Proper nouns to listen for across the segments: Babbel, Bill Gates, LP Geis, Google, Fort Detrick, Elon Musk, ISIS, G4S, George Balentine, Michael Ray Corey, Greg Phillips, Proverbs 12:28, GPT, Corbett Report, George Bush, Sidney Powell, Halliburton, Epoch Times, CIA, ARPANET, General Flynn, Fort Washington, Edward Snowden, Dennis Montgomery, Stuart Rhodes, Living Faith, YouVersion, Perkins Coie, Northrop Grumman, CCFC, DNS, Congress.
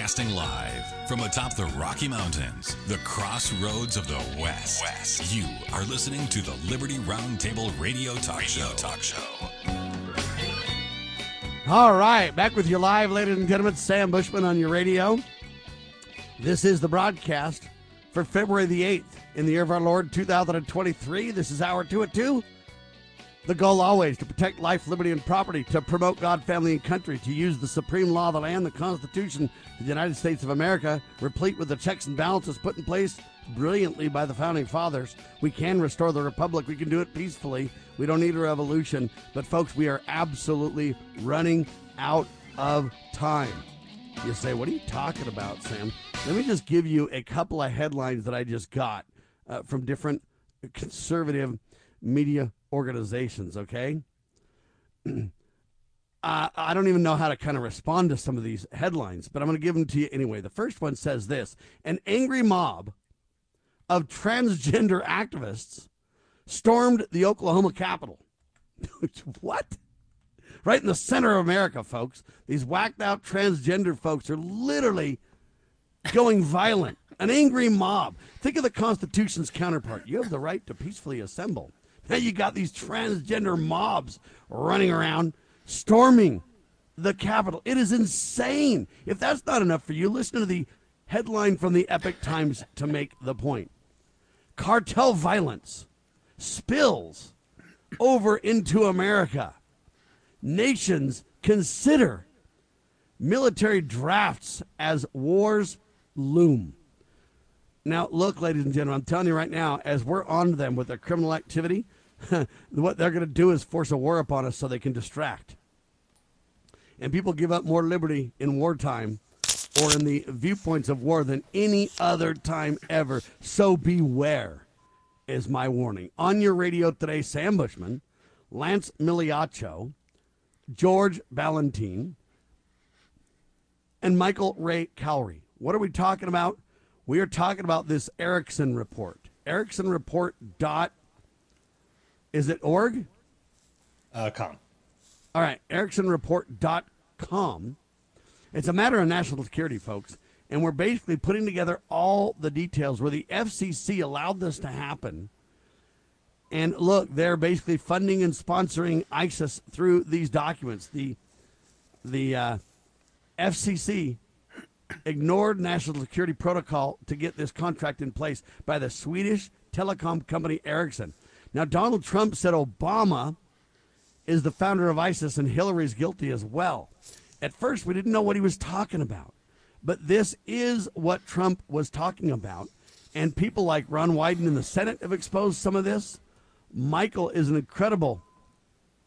Broadcasting live from atop the Rocky Mountains, the crossroads of the West. You are listening to the Liberty Roundtable Radio Talk Show. All right, back with you live, ladies and gentlemen. Sam Bushman on your radio. This is the broadcast for February the 8th in the year of our Lord, 2023. This is Hour 2 at 2. The goal always to protect life, liberty, and property, to promote God, family, and country, to use the supreme law of the land, the Constitution of the United States of America, replete with the checks and balances put in place brilliantly by the Founding Fathers. We can restore the Republic. We can do it peacefully. We don't need a revolution. But, folks, we are absolutely running out of time. You say, what are you talking about, Sam? Let me just give you a couple of headlines that I just got from different conservative media organizations, okay? I don't even know how to kind of respond to some of these headlines, but I'm going to give them to you anyway. The first one says this: an angry mob of transgender activists stormed the Oklahoma Capitol. What? Right in the center of America, folks. These whacked out transgender folks are literally going violent. An angry mob. Think of the Constitution's counterpart. You have the right to peacefully assemble. Now you got these transgender mobs running around, storming the Capitol. It is insane. If that's not enough for you, listen to the headline from the Epoch Times to make the point. Cartel violence spills over into America. Nations consider military drafts as wars loom. Now, look, ladies and gentlemen, I'm telling you right now, as we're on to them with their criminal activity, what they're going to do is force a war upon us so they can distract. And people give up more liberty in wartime or in the viewpoints of war than any other time ever. So beware is my warning. On your radio today, Sam Bushman, Lance Migliaccio, George Balentine, and Michael Ray Corey. What are we talking about? We are talking about this Ericsson report. EricksonReport.com. Is it org? Com. All right, EricksonReport.com. It's a matter of national security, folks, and we're basically putting together all the details where the FCC allowed this to happen. And look, they're basically funding and sponsoring ISIS through these documents. The FCC ignored national security protocol to get this contract in place by the Swedish telecom company Ericsson. Now, Donald Trump said Obama is the founder of ISIS and Hillary's guilty as well. At first, we didn't know what he was talking about, but this is what Trump was talking about. And people like Ron Wyden in the Senate have exposed some of this. Michael is an incredible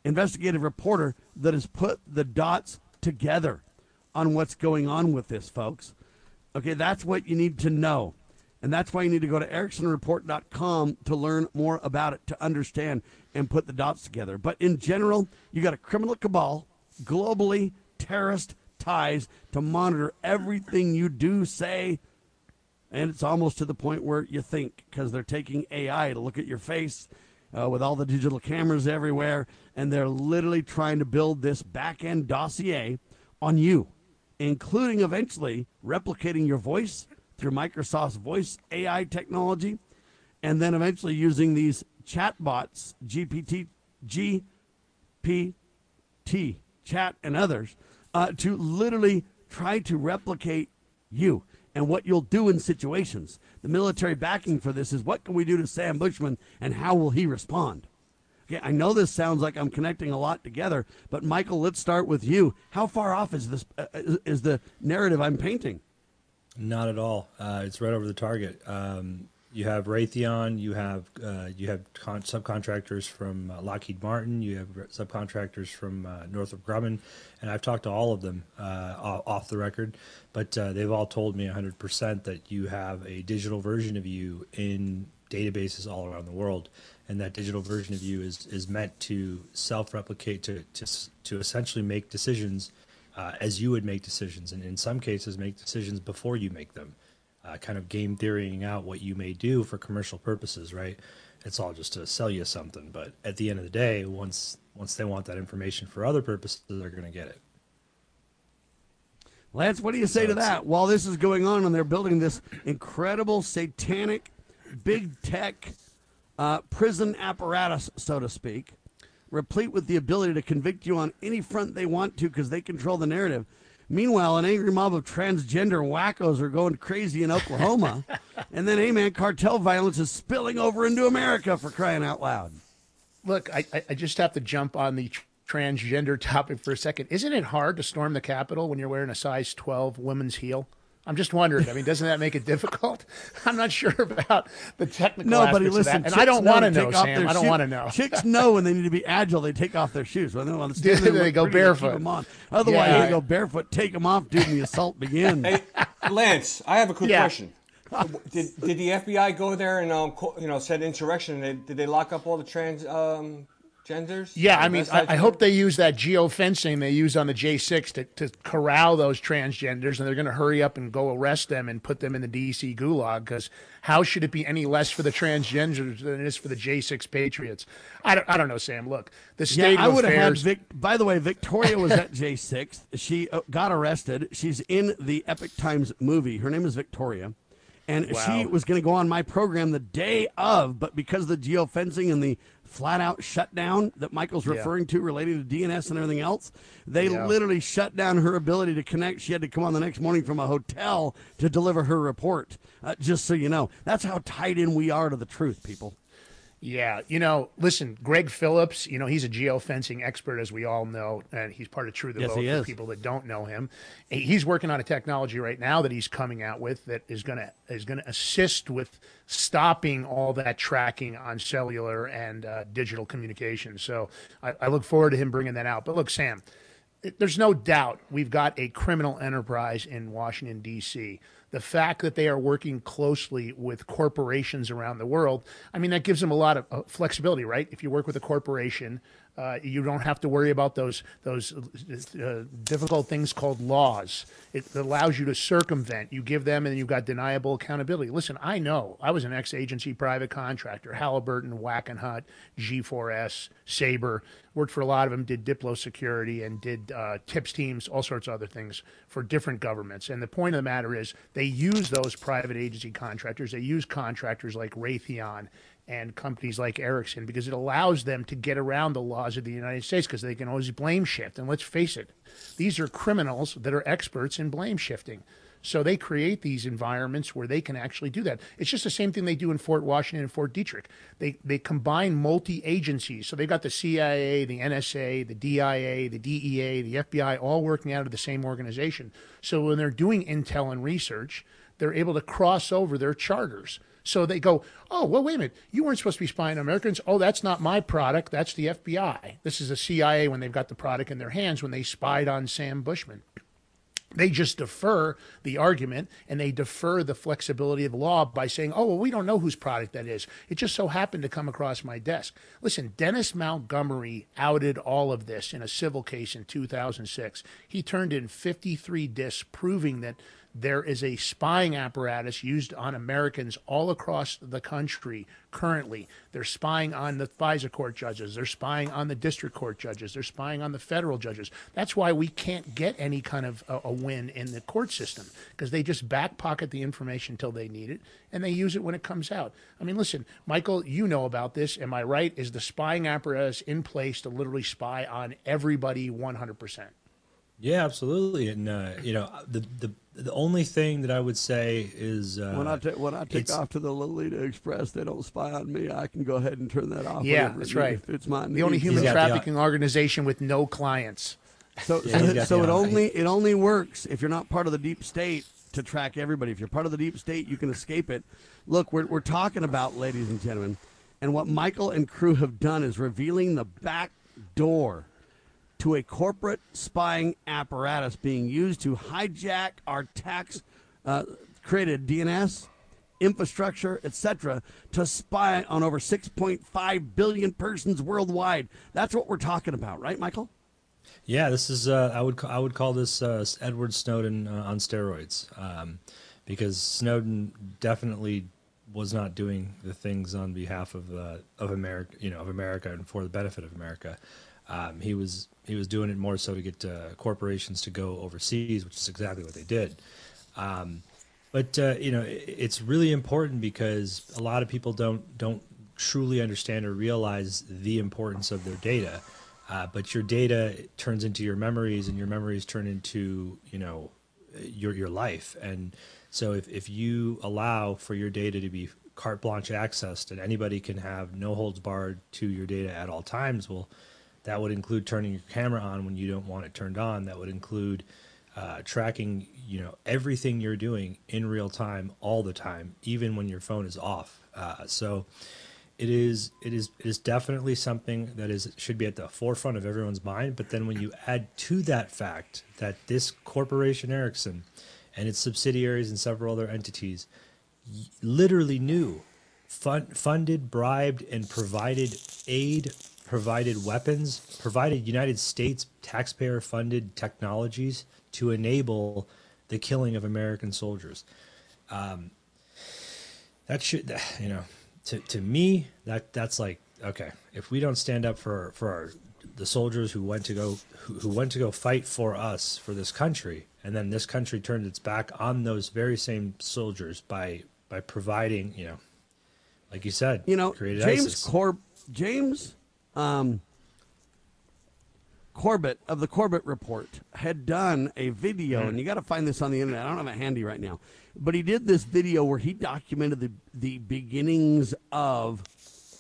investigative reporter that has put the dots together on what's going on with this, folks. Okay, that's what you need to know. And that's why you need to go to EricksonReport.com to learn more about it, to understand and put the dots together. But in general, you got a criminal cabal, globally terrorist ties to monitor everything you do, say, and it's almost to the point where you think, because they're taking AI to look at your face with all the digital cameras everywhere, and they're literally trying to build this back-end dossier on you, including eventually replicating your voice through Microsoft's voice AI technology, and then eventually using these chatbots, GPT chat and others, to literally try to replicate you and what you'll do in situations. The military backing for this is, what can we do to Sam Bushman and how will he respond? Okay, I know this sounds like I'm connecting a lot together, but Michael, let's start with you. How far off is this? Is the narrative I'm painting? Not at all. It's right over the target. You have Raytheon, you have subcontractors from Lockheed Martin, you have subcontractors from Northrop Grumman, and I've talked to all of them off the record, but they've all told me 100% that you have a digital version of you in databases all around the world, and that digital version of you is meant to self-replicate, to essentially make decisions as you would make decisions, and in some cases make decisions before you make them. Kind of game theorying out what you may do for commercial purposes, right? It's all just to sell you something, but at the end of the day, once they want that information for other purposes, they're going to get it. Lance, what do you say to that? While this is going on and they're building this incredible satanic big tech prison apparatus, so to speak, replete with the ability to convict you on any front they want to because they control the narrative. Meanwhile, an angry mob of transgender wackos are going crazy in Oklahoma. And then, hey, man, cartel violence is spilling over into America, for crying out loud. Look, I just have to jump on the transgender topic for a second. Isn't it hard to storm the Capitol when you're wearing a size 12 women's heel? I'm just wondering. I mean, doesn't that make it difficult? I'm not sure about the technical aspects of that. And I don't want to know, Sam. I don't want to know. Chicks know when they need to be agile. They take off their shoes. When well, they go barefoot. Keep them on. Otherwise, they go barefoot, take them off, dude, and the assault begins. Hey, Lance, I have a quick question. Did the FBI go there and said insurrection? Did they lock up all the trans genders? Yeah, I mean, I hope they use that geofencing they use on the J6 to corral those transgenders, and they're going to hurry up and go arrest them and put them in the D.C. gulag, because how should it be any less for the transgenders than it is for the J6 patriots? I don't know, Sam. Look, the state of affairs. By the way, Victoria was at J6. She got arrested. She's in the Epoch Times movie. Her name is Victoria. And she was going to go on my program the day of, but because of the geofencing and the flat-out shutdown that Michael's referring to relating to DNS and everything else, they literally shut down her ability to connect. She had to come on the next morning from a hotel to deliver her report, just so you know. That's how tied in we are to the truth, people. Yeah, listen, Greg Phillips, he's a geofencing expert, as we all know, and he's part of True the Vote for people that don't know him. He's working on a technology right now that he's coming out with that is going to assist with stopping all that tracking on cellular and digital communication. So I look forward to him bringing that out. But look, Sam, there's no doubt we've got a criminal enterprise in Washington, D.C., the fact that they are working closely with corporations around the world, I mean, that gives them a lot of flexibility, right? If you work with a corporation, you don't have to worry about those difficult things called laws. It allows you to circumvent. You give them, and you've got deniable accountability. Listen, I know. I was an ex-agency private contractor, Halliburton, Wackenhut, G4S, Sabre. Worked for a lot of them, did Diplo security and did tips teams, all sorts of other things for different governments. And the point of the matter is they use those private agency contractors. They use contractors like Raytheon and companies like Ericsson because it allows them to get around the laws of the United States because they can always blame shift. And let's face it, these are criminals that are experts in blame shifting. So they create these environments where they can actually do that. It's just the same thing they do in Fort Washington and Fort Detrick. They combine multi-agencies. So they've got the CIA, the NSA, the DIA, the DEA, the FBI, all working out of the same organization. So when they're doing intel and research, they're able to cross over their charters. So they go, oh, well, wait a minute. You weren't supposed to be spying on Americans. Oh, that's not my product. That's the FBI. This is the CIA when they've got the product in their hands when they spied on Sam Bushman. They just defer the argument and they defer the flexibility of law by saying, oh, well, we don't know whose product that is. It just so happened to come across my desk. Listen, Dennis Montgomery outed all of this in a civil case in 2006. He turned in 53 disks proving that there is a spying apparatus used on Americans all across the country currently. They're spying on the FISA court judges. They're spying on the district court judges. They're spying on the federal judges. That's why we can't get any kind of a win in the court system because they just back pocket the information till they need it, and they use it when it comes out. I mean, listen, Michael, you know about this. Am I right? Is the spying apparatus in place to literally spy on everybody 100%? Yeah, absolutely. And, the only thing that I would say is when I take off to the Lolita Express, they don't spy on me. I can go ahead and turn that off. Yeah, that's right. It's my the only human trafficking organization with no clients. So it only works if you're not part of the deep state to track everybody. If you're part of the deep state, you can escape it. Look, we're talking about, ladies and gentlemen, and what Michael and crew have done is revealing the back door to a corporate spying apparatus being used to hijack our tax-created DNS, infrastructure, etc., to spy on over 6.5 billion persons worldwide. That's what we're talking about, right, Michael? Yeah, this is I would call this Edward Snowden on steroids, because Snowden definitely was not doing the things on behalf of America and for the benefit of America. He was doing it more so to get corporations to go overseas, which is exactly what they did. But you know, it's really important because a lot of people don't truly understand or realize the importance of their data. But your data turns into your memories, and your memories turn into, you know, your life. And so if you allow for your data to be carte blanche accessed, and anybody can have no holds barred to your data at all times, well, that would include turning your camera on when you don't want it turned on. That would include tracking, you know, everything you're doing in real time all the time, even when your phone is off. So it is definitely something that should be at the forefront of everyone's mind. But then when you add to that fact that this corporation Ericsson and its subsidiaries and several other entities literally knew, funded, bribed, and provided aid, provided weapons, provided United States taxpayer-funded technologies to enable the killing of American soldiers. To me, that's like, okay, if we don't stand up for the soldiers who went to go fight for us, for this country, and then this country turned its back on those very same soldiers by providing, you know, like you said, you know, created ISIS. Corbett of the Corbett Report had done a video, and you got to find this on the internet. I don't have it handy right now, but he did this video where he documented the beginnings of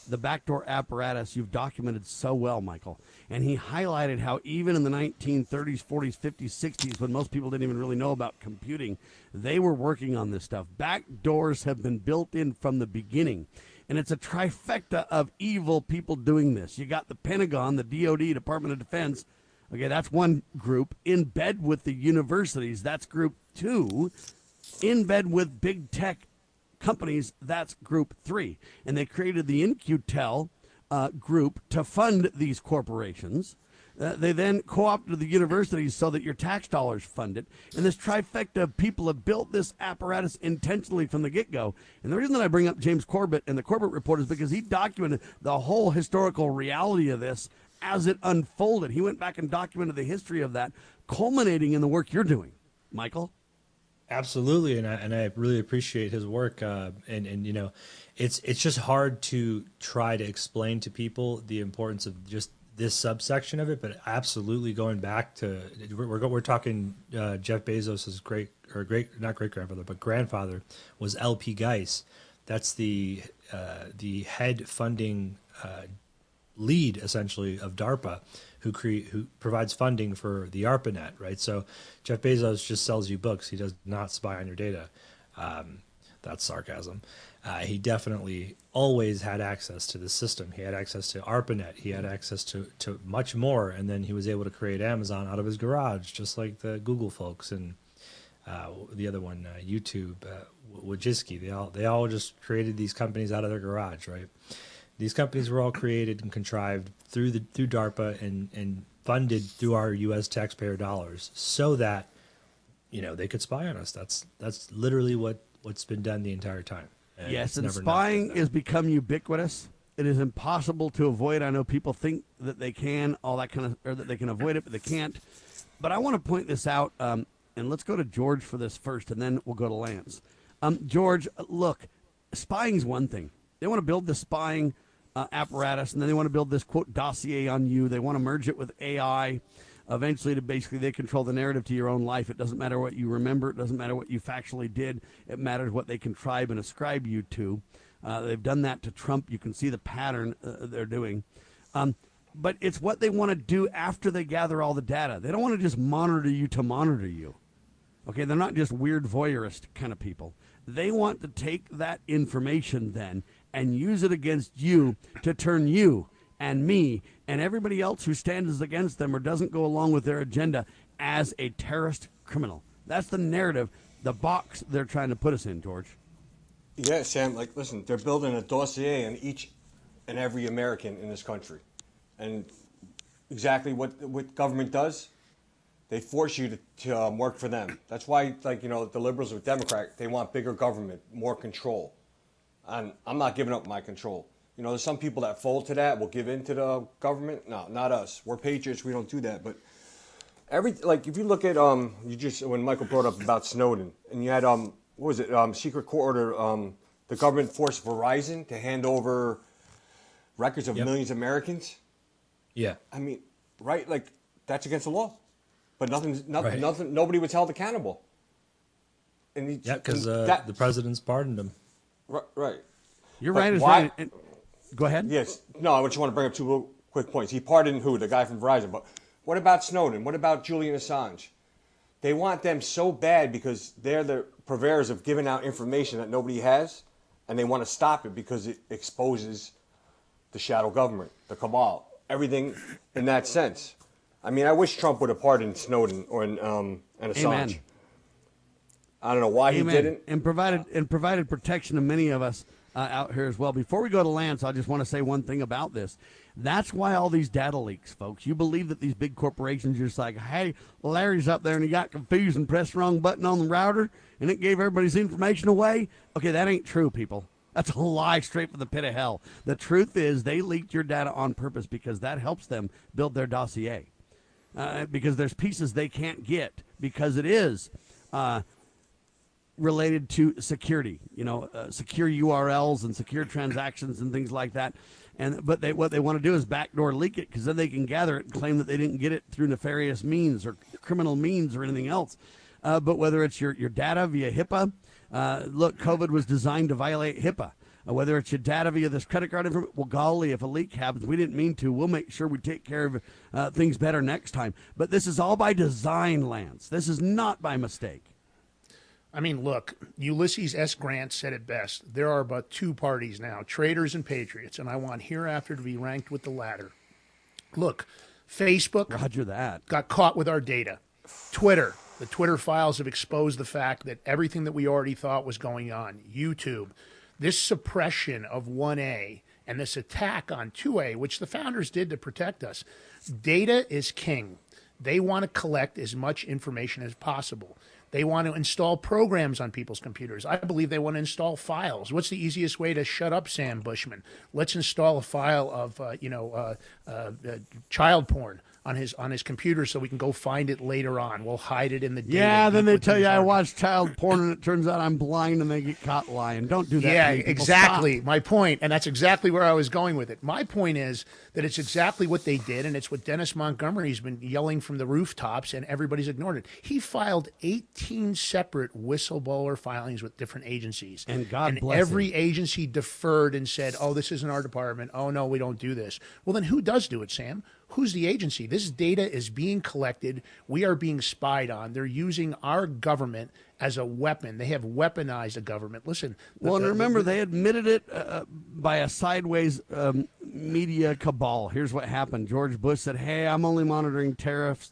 the backdoor apparatus you've documented so well, Michael. And he highlighted how even in the 1930s, 40s, 50s, 60s, when most people didn't even really know about computing, they were working on this stuff. Backdoors have been built in from the beginning. And it's a trifecta of evil people doing this. You got the Pentagon, the DOD, Department of Defense. Okay, that's one group in bed with the universities. That's group two. In bed with big tech companies. That's group three. And they created the InQtel group to fund these corporations. They then co-opted the universities so that your tax dollars fund it. And this trifecta of people have built this apparatus intentionally from the get-go. And the reason that I bring up James Corbett and the Corbett Report is because he documented the whole historical reality of this as it unfolded. He went back and documented the history of that, culminating in the work you're doing, Michael. Absolutely, and I really appreciate his work. And you know, it's just hard to try to explain to people the importance of just this subsection of it, but absolutely going back to, we're talking Jeff Bezos's grandfather was LP Geis. That's the head funding lead essentially of DARPA, who provides funding for the ARPANET, right? So Jeff Bezos just sells you books. He does not spy on your data. That's sarcasm. He definitely always had access to the system. He had access to ARPANET. He had access to much more, and then he was able to create Amazon out of his garage, just like the Google folks and the other one, YouTube, Wojcicki. They all just created these companies out of their garage, right? These companies were all created and contrived through DARPA and funded through our U.S. taxpayer dollars, so that, you know, they could spy on us. That's literally what's been done the entire time. And yes, and spying has become ubiquitous. It is impossible to avoid. I know people think that they can, or that they can avoid it, but they can't. But I want to point this out, and let's go to George for this first, and then we'll go to Lance. George, look, spying's one thing. They want to build the spying apparatus, and then they want to build this, quote, dossier on you. They want to merge it with AI. Eventually, they control the narrative to your own life. It doesn't matter what you remember. It doesn't matter what you factually did. It matters what they contrive and ascribe you to. They've done that to Trump. You can see the pattern they're doing. But it's what they want to do after they gather all the data. They don't want to just monitor you to monitor you. Okay, they're not just weird voyeurist kind of people. They want to take that information then and use it against you to turn you and me and everybody else who stands against them or doesn't go along with their agenda as a terrorist criminal. That's the narrative, the box they're trying to put us in, George. Yeah, Sam, like, listen, they're building a dossier on each and every American in this country. And exactly what government does, they force you to work for them. That's why, like, you know, the liberals or Democrat, they want bigger government, more control. And I'm not giving up my control. You know, there's some people that fold to that, will give in to the government. No, not us. We're patriots. We don't do that. But if you look at when Michael brought up about Snowden, and you had secret court order, the government forced Verizon to hand over records of millions of Americans. Yeah, I mean, right? Like that's against the law, but nothing. Nobody was held accountable. And because the president's pardoned him. Right. You're right. Why? Go ahead. Yes. No, I just want to bring up two quick points. He pardoned who? The guy from Verizon. But what about Snowden? What about Julian Assange? They want them so bad because they're the purveyors of giving out information that nobody has, and they want to stop it because it exposes the shadow government, the cabal, everything in that sense. I mean, I wish Trump would have pardoned Snowden or and Assange. Amen. I don't know why he didn't. And provided protection to many of us out here as well. Before we go to Lance, I just want to say one thing about this. That's why all these data leaks, folks. You believe that these big corporations are just like, hey, Larry's up there and he got confused and pressed the wrong button on the router and it gave everybody's information away. Okay, that ain't true, people. That's a lie straight from the pit of hell. The truth is they leaked your data on purpose because that helps them build their dossier. Because there's pieces they can't get because it is related to security, secure URLs and secure transactions and things like that. But what they want to do is backdoor leak it because then they can gather it and claim that they didn't get it through nefarious means or criminal means or anything else. But whether it's your data via HIPAA, look, COVID was designed to violate HIPAA. Whether it's your data via this credit card information, well, golly, if a leak happens, we didn't mean to. We'll make sure we take care of things better next time. But this is all by design, Lance. This is not by mistake. I mean, look, Ulysses S. Grant said it best. There are but two parties now, traitors and patriots, and I want hereafter to be ranked with the latter. Look, Facebook Roger that. Got caught with our data. Twitter, the Twitter files have exposed the fact that everything that we already thought was going on. YouTube, this suppression of 1A and this attack on 2A, which the founders did to protect us. Data is king. They want to collect as much information as possible. They want to install programs on people's computers. I believe they want to install files. What's the easiest way to shut up Sam Bushman? Let's install a file of child porn on his computer so we can go find it later on. We'll hide it in the data. Yeah, then they tell you I watched child porn and it turns out I'm blind and they get caught lying. Don't do that. Yeah, exactly. Stop. My point, and that's exactly where I was going with it. My point is that it's exactly what they did, and it's what Dennis Montgomery's been yelling from the rooftops, and everybody's ignored it. He filed 18 separate whistleblower filings with different agencies. And every agency deferred and said, oh, this isn't our department. Oh, no, we don't do this. Well, then who does do it, Sam? Who's the agency? This data is being collected. We are being spied on. They're using our government as a weapon. They have weaponized the government. Listen. They admitted it by a sideways media cabal. Here's what happened. George Bush said, hey, I'm only monitoring terrorists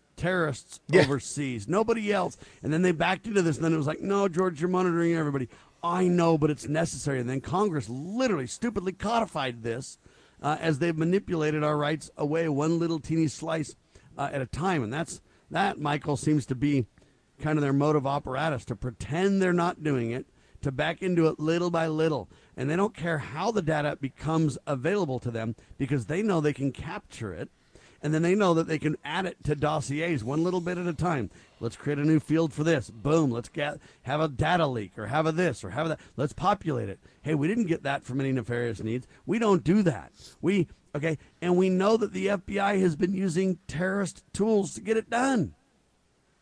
overseas, nobody else. And then they backed into this, and then it was like, no, George, you're monitoring everybody. I know, but it's necessary. And then Congress literally stupidly codified this as they've manipulated our rights away one little teeny slice at a time. And that, Michael, seems to be kind of their motive apparatus, to pretend they're not doing it, to back into it little by little. And they don't care how the data becomes available to them because they know they can capture it. And then they know that they can add it to dossiers one little bit at a time. Let's create a new field for this. Boom. Let's have a data leak or have a this or have a that. Let's populate it. Hey, we didn't get that from any nefarious needs. We don't do that. And we know that the FBI has been using terrorist tools to get it done,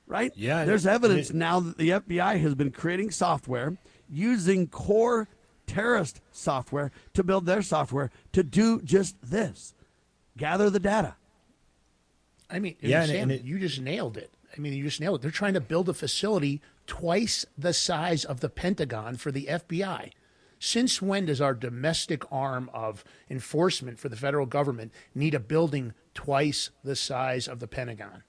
right? Yeah. There's evidence now that the FBI has been creating software, using core terrorist software to build their software to do just this, gather the data. I mean, you just nailed it. I mean, you just nailed it. They're trying to build a facility twice the size of the Pentagon for the FBI. Since when does our domestic arm of enforcement for the federal government need a building twice the size of the Pentagon?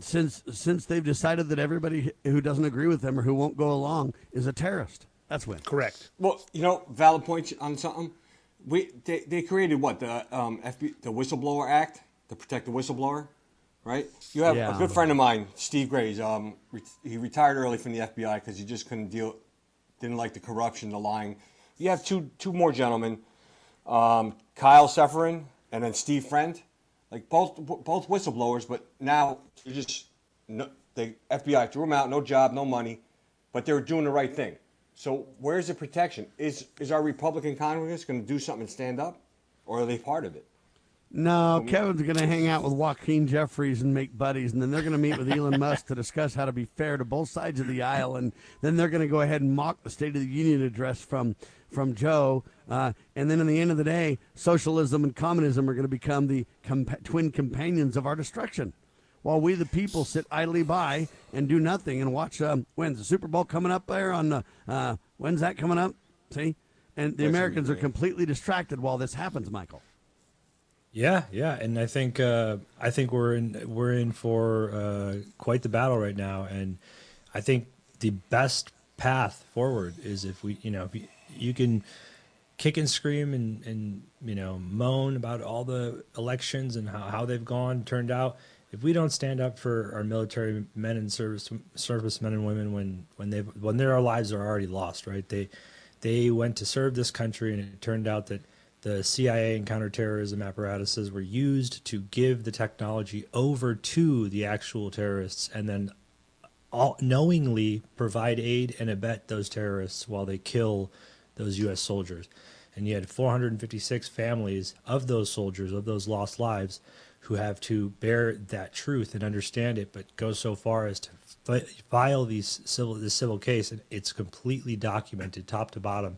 Since they've decided that everybody who doesn't agree with them or who won't go along is a terrorist. That's when. Correct. Well, valid points on something. They created what, the Whistleblower Act to protect the whistleblower? Right? You have a good friend of mine, Steve Graves. He retired early from the FBI because he just didn't like the corruption, the lying. You have two more gentlemen, Kyle Seferin, and then Steve Friend, like both whistleblowers. But now you just the FBI threw them out, no job, no money, but they were doing the right thing. So where's the protection? Is our Republican Congress going to do something and stand up, or are they part of it? No, Kevin's going to hang out with Joaquin Jeffries and make buddies, and then they're going to meet with Elon Musk to discuss how to be fair to both sides of the aisle, and then they're going to go ahead and mock the State of the Union address from Joe, and then in the end of the day, socialism and communism are going to become the twin companions of our destruction, while we the people sit idly by and do nothing and watch. When's the Super Bowl coming up there? When's that coming up? See, and the Americans are completely distracted while this happens, Michael. Yeah, and I think we're in for quite the battle right now, and I think the best path forward is if we, if you can kick and scream and moan about all the elections and how they've gone, turned out. If we don't stand up for our military men and servicemen and women when their lives are already lost, right? They went to serve this country, and it turned out that the CIA and counterterrorism apparatuses were used to give the technology over to the actual terrorists, and then knowingly provide aid and abet those terrorists while they kill those U.S. soldiers. And you had 456 families of those soldiers, of those lost lives, who have to bear that truth and understand it, but go so far as to file this civil case, and it's completely documented top to bottom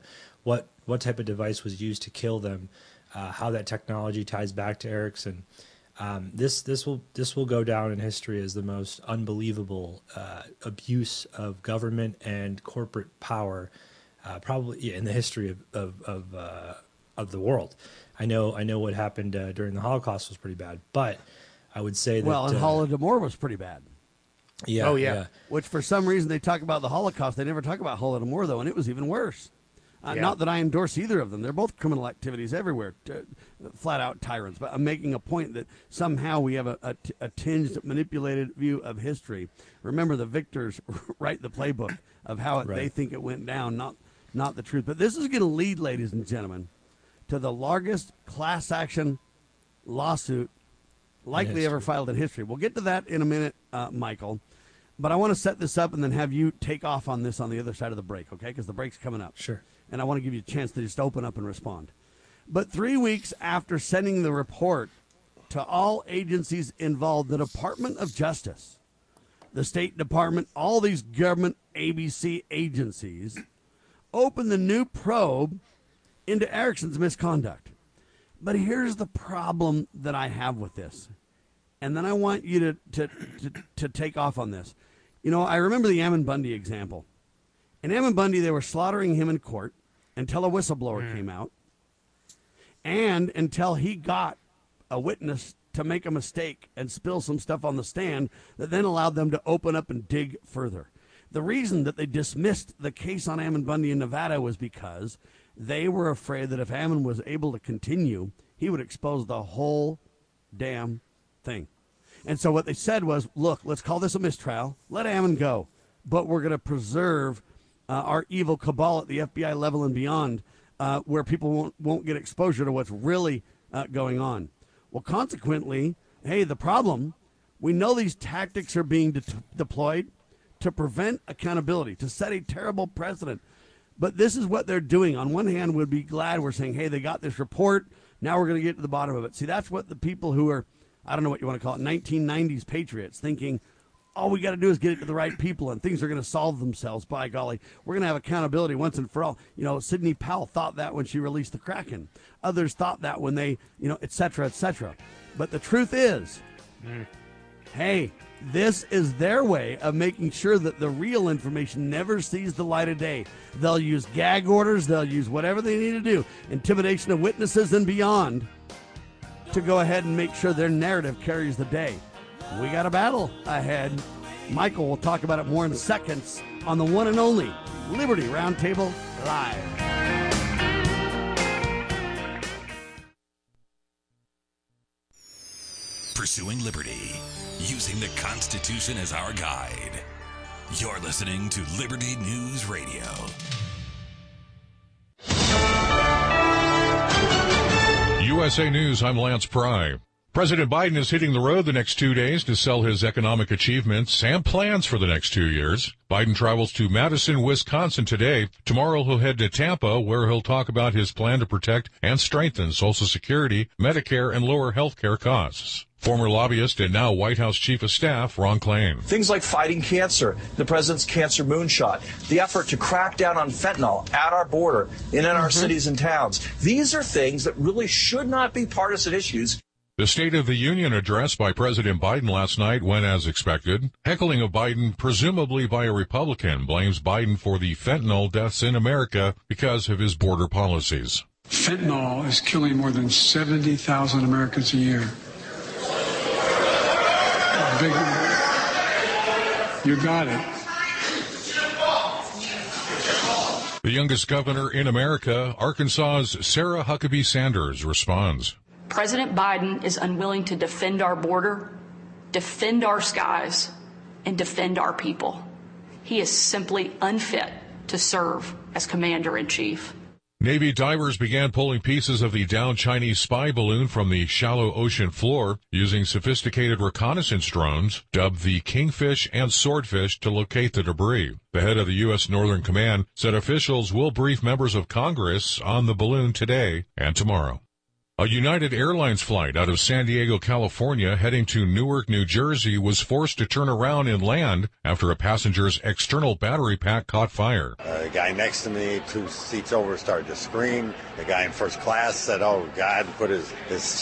what type of device was used to kill them, how that technology ties back to Ericsson. This will go down in history as the most unbelievable abuse of government and corporate power, probably in the history of the world. I know what happened during the Holocaust was pretty bad, but I would say that and Holodomor was pretty bad. Yeah. Oh yeah. Which for some reason they talk about the Holocaust, they never talk about Holodomor though, and it was even worse. Not that I endorse either of them. They're both criminal activities everywhere, flat-out tyrants. But I'm making a point that somehow we have a tinged, manipulated view of history. Remember, the victors write the playbook of how they think it went down, not the truth. But this is going to lead, ladies and gentlemen, to the largest class action lawsuit likely ever filed in history. We'll get to that in a minute, Michael. But I want to set this up and then have you take off on this on the other side of the break, okay? Because the break's coming up. Sure. And I want to give you a chance to just open up and respond. But 3 weeks after sending the report to all agencies involved, the Department of Justice, the State Department, all these government ABC agencies opened the new probe into Ericsson's misconduct. But here's the problem that I have with this. And then I want you to take off on this. I remember the Ammon Bundy example. In Ammon Bundy, they were slaughtering him in court until a whistleblower came out, and until he got a witness to make a mistake and spill some stuff on the stand that then allowed them to open up and dig further. The reason that they dismissed the case on Ammon Bundy in Nevada was because they were afraid that if Ammon was able to continue, he would expose the whole damn thing. And so what they said was, look, let's call this a mistrial. Let Ammon go, but we're going to preserve our evil cabal at the FBI level and beyond, where people won't get exposure to what's really going on. Well, consequently, the problem, we know these tactics are being deployed to prevent accountability, to set a terrible precedent. But this is what they're doing. On one hand, we'd be glad we're saying, they got this report. Now we're going to get to the bottom of it. See, that's what the people who are, I don't know what you want to call it, 1990s patriots thinking, all we got to do is get it to the right people, and things are going to solve themselves. By golly, we're going to have accountability once and for all. Sidney Powell thought that when she released the Kraken. Others thought that when they, et cetera, et cetera. But the truth is, this is their way of making sure that the real information never sees the light of day. They'll use gag orders. They'll use whatever they need to do, intimidation of witnesses and beyond, to go ahead and make sure their narrative carries the day. We got a battle ahead. Michael will talk about it more in seconds on the one and only Liberty Roundtable Live. Pursuing liberty, using the Constitution as our guide. You're listening to Liberty News Radio. USA News, I'm Lance Pry. President Biden is hitting the road the next 2 days to sell his economic achievements and plans for the next 2 years. Biden travels to Madison, Wisconsin today. Tomorrow he'll head to Tampa, where he'll talk about his plan to protect and strengthen Social Security, Medicare, and lower health care costs. Former lobbyist and now White House Chief of Staff Ron Klain. Things like fighting cancer, the president's cancer moonshot, the effort to crack down on fentanyl at our border and in our cities and towns. These are things that really should not be partisan issues. The State of the Union address by President Biden last night went as expected. Heckling of Biden, presumably by a Republican, blames Biden for the fentanyl deaths in America because of his border policies. Fentanyl is killing more than 70,000 Americans a year. You got it. The youngest governor in America, Arkansas's Sarah Huckabee Sanders, responds. President Biden is unwilling to defend our border, defend our skies, and defend our people. He is simply unfit to serve as commander-in-chief. Navy divers began pulling pieces of the downed Chinese spy balloon from the shallow ocean floor using sophisticated reconnaissance drones, dubbed the Kingfish and Swordfish, to locate the debris. The head of the U.S. Northern Command said officials will brief members of Congress on the balloon today and tomorrow. A United Airlines flight out of San Diego, California, heading to Newark, New Jersey, was forced to turn around and land after a passenger's external battery pack caught fire. The guy next to me, two seats over, started to scream. The guy in first class said, "Oh, God," put his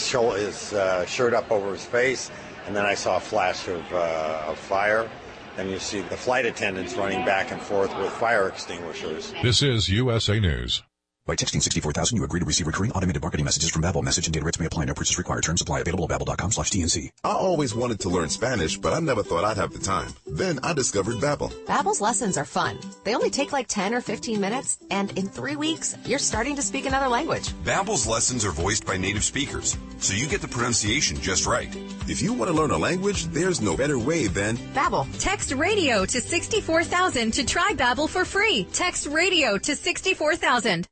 shirt up over his face, and then I saw a flash of fire. And you see the flight attendants running back and forth with fire extinguishers. This is USA News. By texting 64,000, you agree to receive recurring automated marketing messages from Babbel. Message and data rates may apply. No purchase required. Terms apply. Available at babbel.com/TNC. I always wanted to learn Spanish, but I never thought I'd have the time. Then I discovered Babbel. Babbel's lessons are fun. They only take like 10 or 15 minutes, and in 3 weeks, you're starting to speak another language. Babbel's lessons are voiced by native speakers, so you get the pronunciation just right. If you want to learn a language, there's no better way than Babbel. Text radio to 64,000 to try Babbel for free. Text radio to 64,000.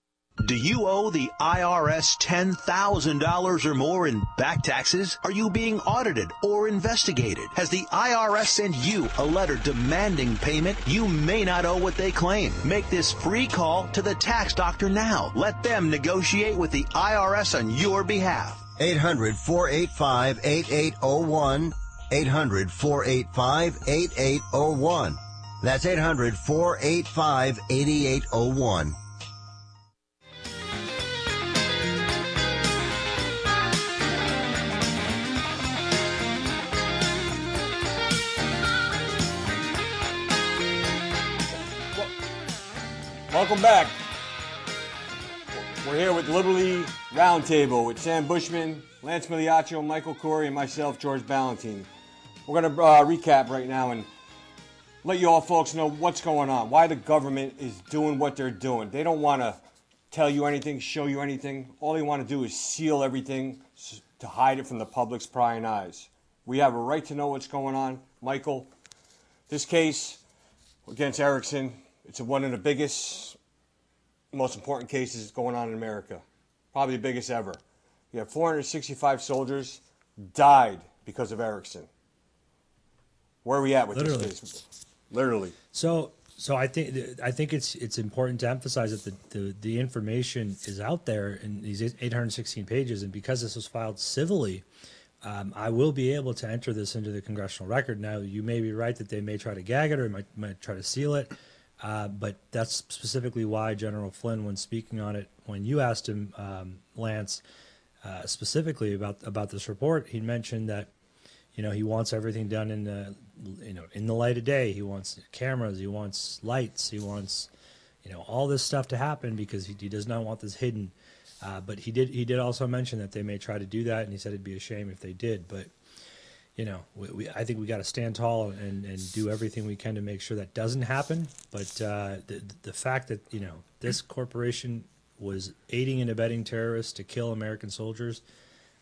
Do you owe the IRS $10,000 or more in back taxes? Are you being audited or investigated? Has the IRS sent you a letter demanding payment? You may not owe what they claim. Make this free call to the tax doctor now. Let them negotiate with the IRS on your behalf. 800-485-8801. 800-485-8801. That's 800-485-8801. Welcome back. We're here with Liberty Roundtable with Sam Bushman, Lance Migliaccio, Michael Corey, and myself, George Balentine. We're going to recap right now and let you all folks know what's going on, why the government is doing what they're doing. They don't want to tell you anything, show you anything. All they want to do is seal everything to hide it from the public's prying eyes. We have a right to know what's going on. Michael, this case against Ericsson, it's one of the biggest, most important cases going on in America. Probably the biggest ever. You have 465 soldiers died because of Ericsson. Where are we at with this case? Literally. So I think it's important to emphasize that the information is out there in these 816 pages, and because this was filed civilly, I will be able to enter this into the congressional record. Now, you may be right that they may try to gag it or might try to seal it. But that's specifically why General Flynn, when speaking on it, when you asked him, Lance, specifically about this report, he mentioned that, you know, he wants everything done in the light of day. He wants cameras, he wants lights, he wants, you know, all this stuff to happen because he does not want this hidden. But he did also mention that they may try to do that, and he said it'd be a shame if they did. But you know, I think we got to stand tall and do everything we can to make sure that doesn't happen. But the fact that, you know, this corporation was aiding and abetting terrorists to kill American soldiers,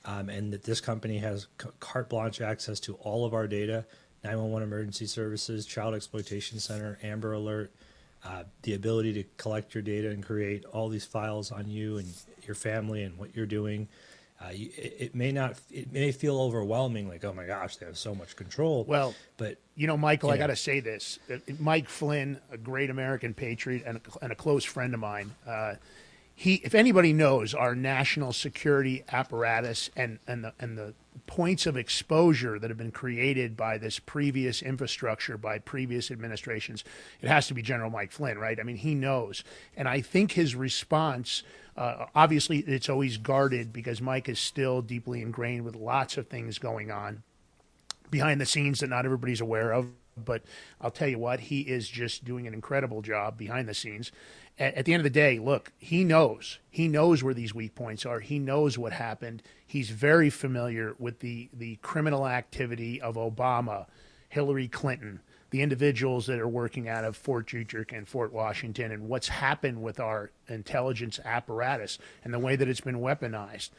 and that this company has carte blanche access to all of our data, 911 emergency services, Child Exploitation Center, Amber Alert, the ability to collect your data and create all these files on you and your family and what you're doing. It may feel overwhelming, like, oh my gosh, they have so much control. Well, but you know, Michael, I got to say this: Mike Flynn, a great American patriot and a close friend of mine, if anybody knows our national security apparatus and the points of exposure that have been created by this previous infrastructure, by previous administrations, it has to be General Mike Flynn, right? I mean, he knows, and I think his response. Obviously, it's always guarded because Mike is still deeply ingrained with lots of things going on behind the scenes that not everybody's aware of. But I'll tell you what, he is just doing an incredible job behind the scenes. At the end of the day, look, he knows where these weak points are. He knows what happened. He's very familiar with the criminal activity of Obama, Hillary Clinton, the individuals that are working out of Fort Detrick and Fort Washington, and what's happened with our intelligence apparatus and the way that it's been weaponized.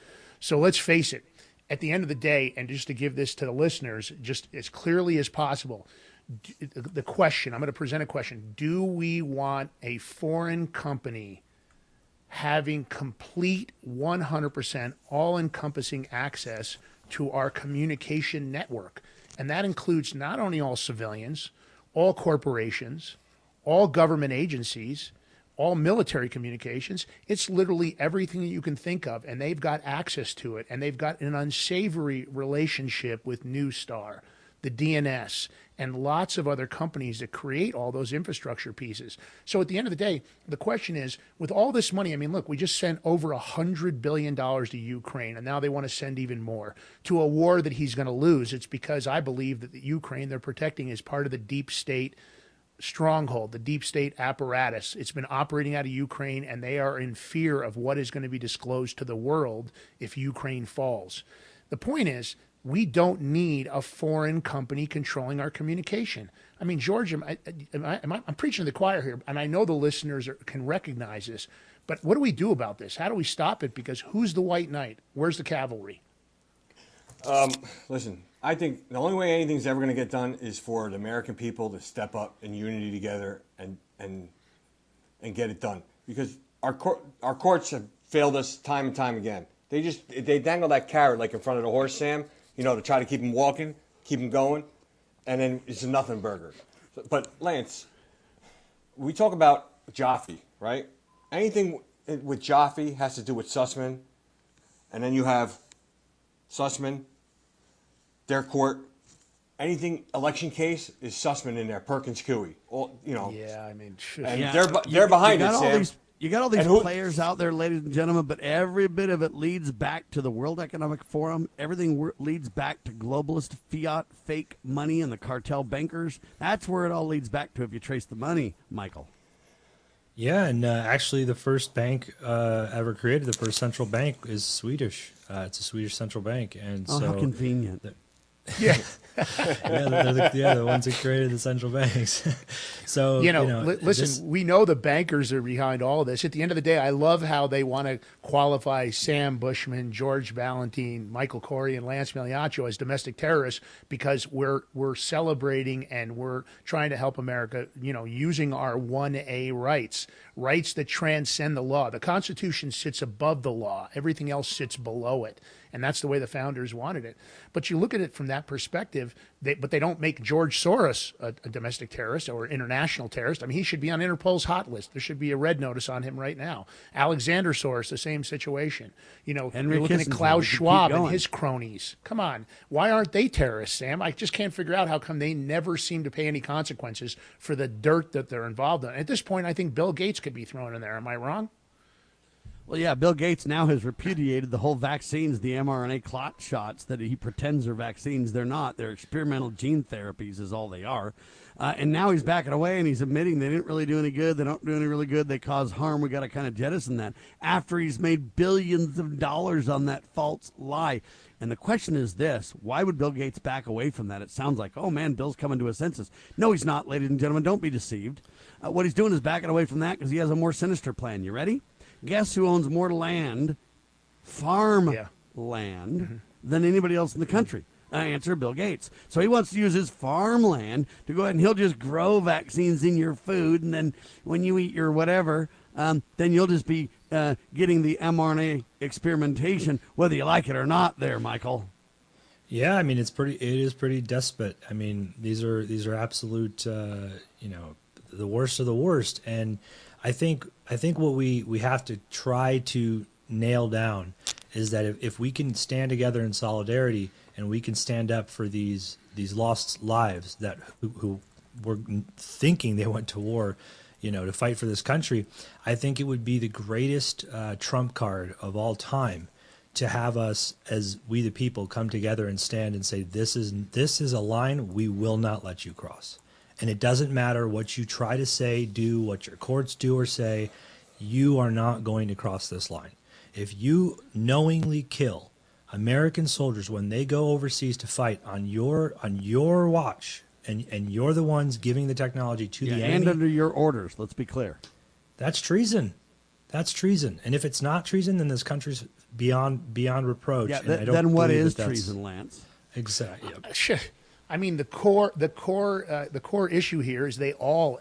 So let's face it, at the end of the day, and just to give this to the listeners just as clearly as possible, the question, I'm going to present a question: do we want a foreign company having complete 100% all-encompassing access to our communication network? And that includes not only all civilians, all corporations, all government agencies, all military communications. It's literally everything that you can think of, and they've got access to it, and they've got an unsavory relationship with Newstar, the DNS, and lots of other companies that create all those infrastructure pieces. So at the end of the day, the question is, with all this money, I mean, look, we just sent over $100 billion to Ukraine, and now they want to send even more to a war that he's going to lose. It's because I believe that the Ukraine they're protecting is part of the deep state stronghold, the deep state apparatus. It's been operating out of Ukraine, and they are in fear of what is going to be disclosed to the world if Ukraine falls. The point is, we don't need a foreign company controlling our communication. I mean, George, I'm preaching to the choir here, and I know the listeners can recognize this, but what do we do about this? How do we stop it? Because who's the white knight? Where's the cavalry? Listen, I think the only way anything's ever going to get done is for the American people to step up in unity together and get it done. Because our courts have failed us time and time again. They dangle that carrot like in front of the horse, Sam, you know, to try to keep him walking, keep him going, and then it's a nothing burger. But, Lance, we talk about Joffe, right? Anything with Joffe has to do with Sussman, and then you have Sussman, their court. Anything election case is Sussman in there, Perkins Coie. All, you know. Yeah, I mean, sure. And yeah. They're behind it, Sam. You got all these players out there, ladies and gentlemen, but every bit of it leads back to the World Economic Forum. Everything leads back to globalist fiat, fake money, and the cartel bankers. That's where it all leads back to if you trace the money, Michael. Yeah, and actually the first bank ever created, the first central bank, is Swedish. It's a Swedish central bank. And oh, so how convenient. Yeah. The ones who created the central banks. So, listen, we know the bankers are behind all this. At the end of the day, I love how they want to qualify Sam Bushman, George Balentine, Michael Corey, and Lance Migliaccio as domestic terrorists because we're celebrating and we're trying to help America, using our 1A rights that transcend the law. The Constitution sits above the law. Everything else sits below it. And that's the way the founders wanted it. But you look at it from that perspective, but they don't make George Soros a domestic terrorist or international terrorist. I mean, he should be on Interpol's hot list. There should be a red notice on him right now. Alexander Soros, the same situation. You're looking at Klaus Schwab and his cronies. Come on. Why aren't they terrorists, Sam? I just can't figure out how come they never seem to pay any consequences for the dirt that they're involved in. At this point, I think Bill Gates could be thrown in there. Am I wrong? Well, yeah, Bill Gates now has repudiated the whole vaccines, the mRNA clot shots that he pretends are vaccines. They're not. They're experimental gene therapies is all they are. And now he's backing away and he's admitting they didn't really do any good. They don't do any really good. They cause harm. We got to kind of jettison that after he's made billions of dollars on that false lie. And the question is this: why would Bill Gates back away from that? It sounds like, oh, man, Bill's coming to his senses. No, he's not, ladies and gentlemen. Don't be deceived. What he's doing is backing away from that because he has a more sinister plan. You ready? Guess who owns more land, farmland, than anybody else in the country? Answer: Bill Gates. So he wants to use his farmland to go ahead and he'll just grow vaccines in your food. And then when you eat your whatever, then you'll just be getting the mRNA experimentation, whether you like it or not there, Michael. Yeah, I mean, it is pretty desperate. I mean, these are absolute, the worst of the worst. And I think what we have to try to nail down is that if we can stand together in solidarity and we can stand up for these lost lives that who were thinking they went to war, to fight for this country, I think it would be the greatest trump card of all time to have us, as we the people, come together and stand and say, this is a line we will not let you cross. And it doesn't matter what you try to say, do, what your courts do or say, you are not going to cross this line. If you knowingly kill American soldiers when they go overseas to fight on your watch, and you're the ones giving the technology to the enemy. And under your orders, let's be clear. That's treason. That's treason. And if it's not treason, then this country's beyond reproach. Yeah, and then what is treason, Lance? Exactly. Yep. Sure. I mean, the core issue here is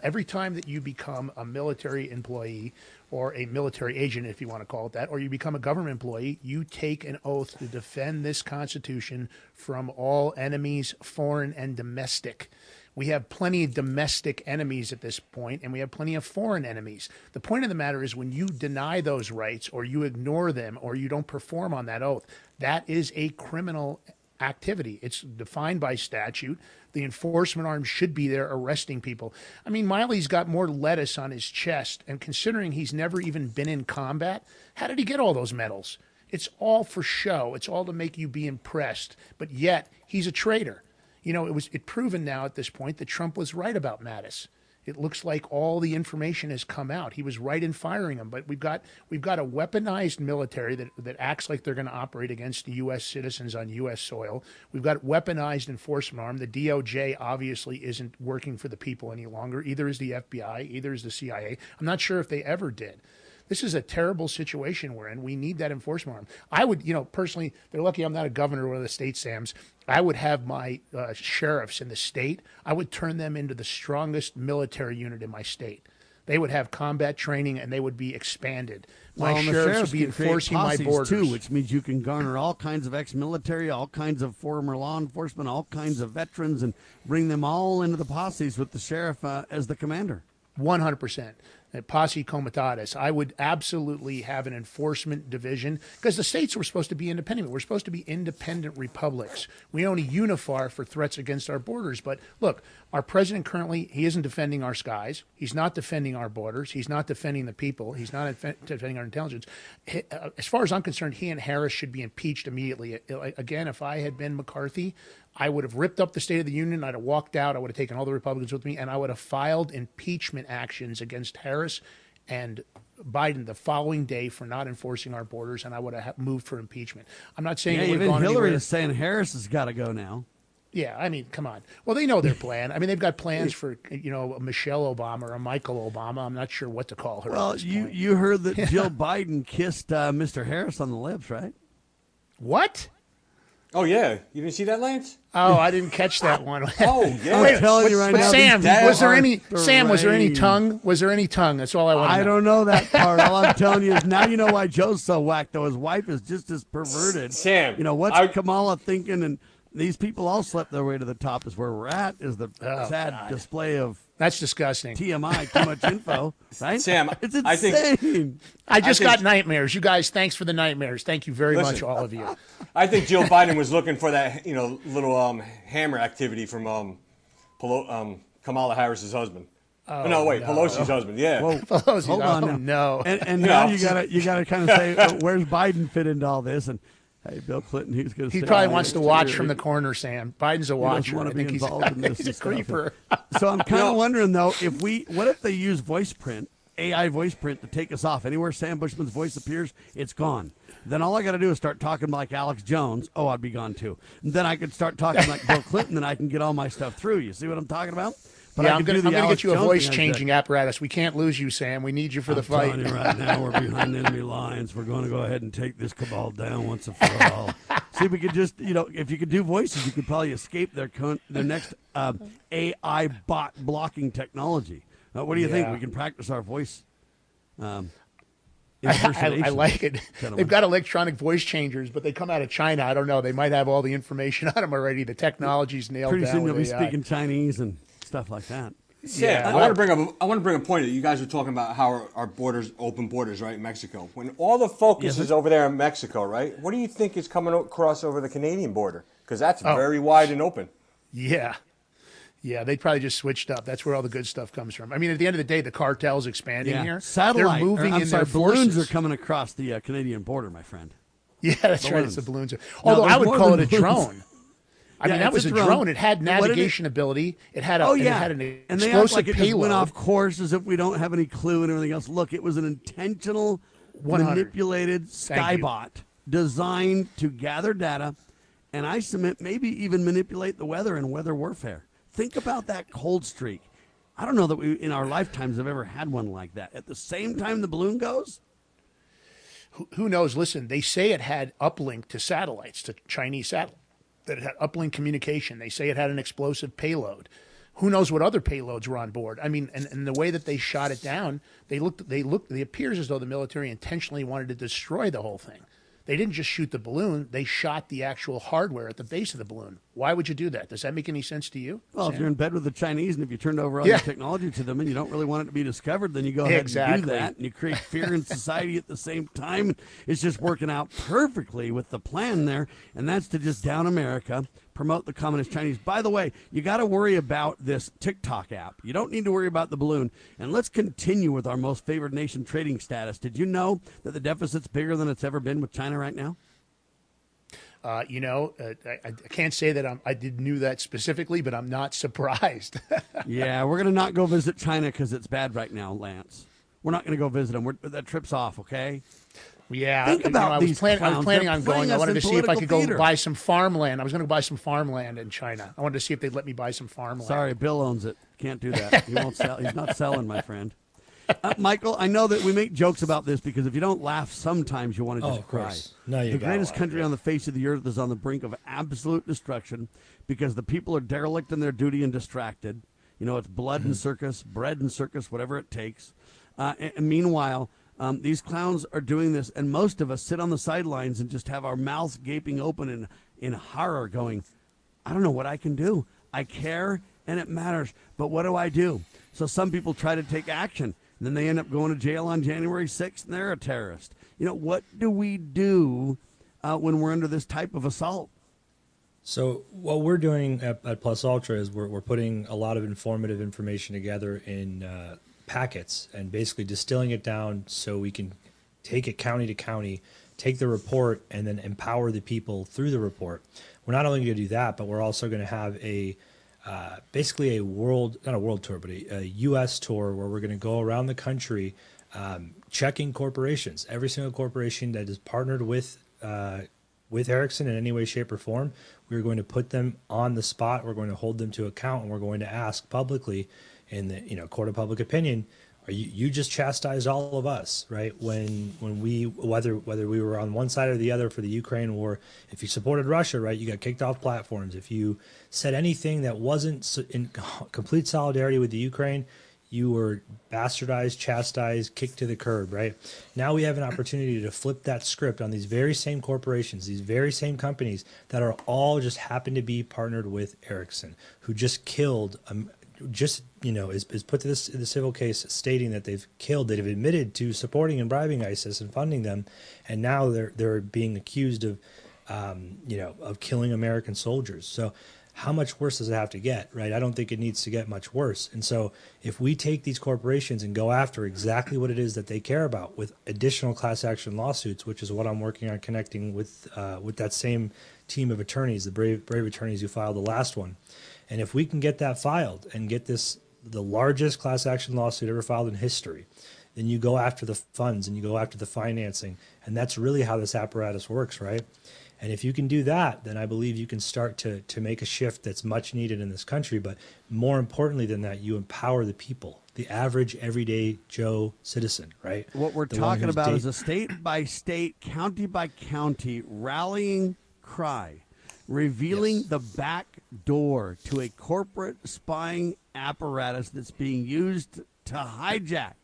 every time that you become a military employee or a military agent, if you want to call it that, or you become a government employee, you take an oath to defend this Constitution from all enemies, foreign and domestic. We have plenty of domestic enemies at this point, and we have plenty of foreign enemies. The point of the matter is when you deny those rights or you ignore them or you don't perform on that oath, that is a criminal activity. It's defined by statute. The enforcement arm should be there arresting people. I mean, Miley's got more lettuce on his chest, and considering he's never even been in combat, how did he get all those medals? It's all for show. It's all to make you be impressed. But yet, he's a traitor. It proven now at this point that Trump was right about Mattis. It looks like all the information has come out. He was right in firing him, but we've got a weaponized military that acts like they're going to operate against the U.S. citizens on U.S. soil. We've got weaponized enforcement arm. The DOJ obviously isn't working for the people any longer. Either is the FBI, either is the CIA. I'm not sure if they ever did. This is a terrible situation we're in. We need that enforcement arm. I would, personally, they're lucky I'm not a governor of one of the state SAMs. I would have my sheriffs in the state. I would turn them into the strongest military unit in my state. They would have combat training, and they would be expanded. My sheriffs would be enforcing my borders. Too, which means you can garner all kinds of ex-military, all kinds of former law enforcement, all kinds of veterans, and bring them all into the posses with the sheriff as the commander. 100%. Posse comitatus. I would absolutely have an enforcement division because the states were supposed to be independent. We're supposed to be independent republics. We only unify for threats against our borders. But look, our president currently, he isn't defending our skies. He's not defending our borders. He's not defending the people. He's not defending our intelligence. As far as I'm concerned, he and Harris should be impeached immediately. Again, if I had been McCarthy, I would have ripped up the State of the Union. I'd have walked out. I would have taken all the Republicans with me, and I would have filed impeachment actions against Harris and Biden the following day for not enforcing our borders, and I would have moved for impeachment. I'm not saying it would have gone anywhere. Hillary is saying Harris has got to go now. Yeah, I mean, come on. Well, they know their plan. I mean, they've got plans for, a Michelle Obama or a Michael Obama. I'm not sure what to call her. Well, you heard that Jill Biden kissed Mr. Harris on the lips, right? What? Oh, yeah. You didn't see that, Lance? Oh, I didn't catch that one. Oh, yeah. I'm telling you right now. Sam, was there any tongue? Was there any tongue? That's all I want to know. I don't know that part. All I'm telling you is now you know why Joe's so whacked, though. His wife is just as perverted. Sam. What's Kamala thinking? And these people all slept their way to the top is where we're at, is the sad display of. That's disgusting. TMI, too much info. Right? Sam, it's insane. I got nightmares. You guys, thanks for the nightmares. Thank you very much, all of you. I think Joe Biden was looking for that, little hammer activity from Kamala Harris's husband. Oh, Pelosi's husband. Yeah. Well, Pelosi's hold on. No. And now you gotta kind of say, where's Biden fit into all this? And hey, Bill Clinton, he's going to say he probably wants to watch from the corner, Sam. Biden's a watcher. I think he's a creeper. So I'm kind of wondering, though, what if they use AI voice print, to take us off? Anywhere Sam Bushman's voice appears, it's gone. Then all I got to do is start talking like Alex Jones. Oh, I'd be gone, too. And then I could start talking like Bill Clinton, and I can get all my stuff through. You see what I'm talking about? But yeah, I'm going to get you a voice-changing apparatus. We can't lose you, Sam. We need you for the fight. I'm telling you right now, we're behind enemy lines. We're going to go ahead and take this cabal down once and for all. See, if we could just, if you could do voices, you could probably escape their next AI bot blocking technology. What do you think? We can practice our voice. I like it. Gentlemen. They've got electronic voice changers, but they come out of China. I don't know. They might have all the information on them already. The technology's nailed down. Pretty soon they'll be speaking Chinese and stuff like that. Yeah, I want to bring a point that you guys were talking about how our borders, open borders, right, in Mexico. When all the focus is over there in Mexico, right, what do you think is coming across over the Canadian border? Because that's very wide and open. Yeah. Yeah, they probably just switched up. That's where all the good stuff comes from. I mean, at the end of the day, the cartel's expanding here. Satellite, balloons are coming across the Canadian border, my friend. Yeah, that's right. It's the balloons. Although I would call it a drone. I mean, that was a drone. It had navigation ability. It had an explosive payload. It just went off course as if we don't have any clue and everything else. Look, it was an intentional, manipulated skybot designed to gather data, and I submit maybe even manipulate the weather and weather warfare. Think about that cold streak. I don't know that we in our lifetimes have ever had one like that. At the same time the balloon goes? Who knows? Listen, they say it had uplink to satellites, to Chinese satellites. That it had uplink communication. They say it had an explosive payload. Who knows what other payloads were on board? I mean, and the way that they shot it down, it appears as though the military intentionally wanted to destroy the whole thing. They didn't just shoot the balloon. They shot the actual hardware at the base of the balloon. Why would you do that? Does that make any sense to you? Well, Sam? If you're in bed with the Chinese and if you turned over all your technology to them and you don't really want it to be discovered, then you go ahead and do that. And you create fear in society at the same time. It's just working out perfectly with the plan there. And that's to just down America, promote the communist Chinese. By the way, you got to worry about this TikTok app. You don't need to worry about the balloon. And let's continue with our most favored nation trading status. Did you know that the deficit's bigger than it's ever been with China right now? I can't say that I knew that specifically, but I'm not surprised. Yeah, we're going to not go visit China because it's bad right now, Lance. We're not going to go visit them. That trip's off, okay? Yeah, think about these clowns. I was planning on going. I wanted to see if I could go buy some farmland. I was going to buy some farmland in China. I wanted to see if they'd let me buy some farmland. Sorry, Bill owns it. Can't do that. He won't sell. He's not selling, my friend. Michael, I know that we make jokes about this because if you don't laugh, sometimes you want to just cry. No, the greatest country on the face of the earth is on the brink of absolute destruction because the people are derelict in their duty and distracted. You know, it's blood and circus, bread and circus, whatever it takes. And meanwhile, these clowns are doing this, and most of us sit on the sidelines and just have our mouths gaping open in horror going, I don't know what I can do. I care, and it matters, but what do I do? So some people try to take action, and then they end up going to jail on January 6th, and they're a terrorist. You know, what do we do when we're under this type of assault? So what we're doing at Plus Ultra is we're putting a lot of informative information together in packets and basically distilling it down so we can take it county to county, take the report, and then empower the people through the report. We're not only going to do that, but we're also going to have basically a world, not a world tour, but a U.S. tour where we're going to go around the country checking corporations, every single corporation that is partnered with Ericsson in any way, shape, or form. We're going to put them on the spot. We're going to hold them to account, and we're going to ask publicly, in the court of public opinion, are you just chastised all of us, right? When we whether we were on one side or the other for the Ukraine war, if you supported Russia, right, you got kicked off platforms. If you said anything that wasn't in complete solidarity with the Ukraine, you were bastardized, chastised, kicked to the curb, right? Now we have an opportunity to flip that script on these very same corporations, these very same companies that are all just happen to be partnered with Ericsson, who just killed is put to this in the civil case stating that they've admitted to supporting and bribing ISIS and funding them, and now they're being accused of of killing American soldiers. So how much worse does it have to get, right? I don't think it needs to get much worse. And so if we take these corporations and go after exactly what it is that they care about with additional class action lawsuits, which is what I'm working on connecting with that same team of attorneys, the brave attorneys who filed the last one. And if we can get that filed and get this, the largest class action lawsuit ever filed in history, then you go after the funds and you go after the financing. And that's really how this apparatus works, right? And if you can do that, then I believe you can start to make a shift that's much needed in this country. But more importantly than that, you empower the people, the average everyday Joe citizen, right? What we're talking about is a state by state, county by county rallying cry, revealing the back door to a corporate spying apparatus that's being used to hijack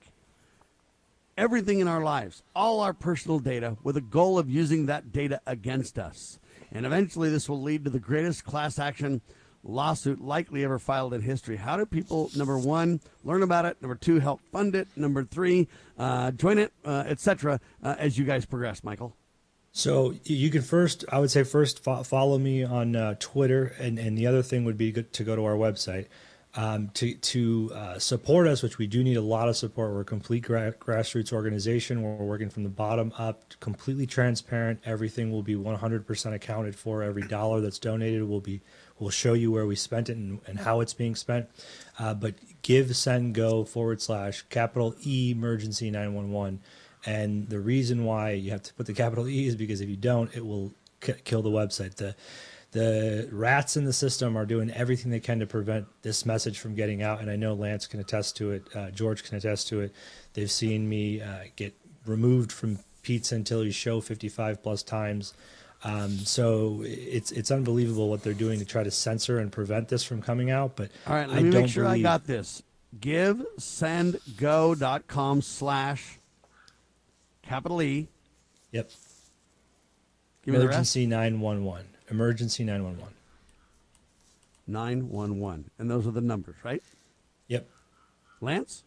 everything in our lives, all our personal data, with a goal of using that data against us. And eventually this will lead to the greatest class action lawsuit likely ever filed in history. How do people, number one, learn about it? Number two, help fund it? Number three, join it, etc. As you guys progress, Michael? So you can first, I would say first follow me on Twitter. And the other thing would be good to go to our website. To support us, which we do need a lot of support. We're a complete grassroots organization. We're working from the bottom up, completely transparent. Everything will be 100% accounted for. Every dollar that's donated will show you where we spent it and how it's being spent. But give/capital E emergency 911. And the reason why you have to put the capital E is because if you don't, it will kill the website. The rats in the system are doing everything they can to prevent this message from getting out. And I know Lance can attest to it. George can attest to it. They've seen me get removed from Pete's and Tilly's show 55 plus times. So it's unbelievable what they're doing to try to censor and prevent this from coming out. But all right, let me make sure I got this. GiveSendGo.com/E. Yep. Give me the rest. Emergency 911. 911. And those are the numbers, right? Yep. Lance?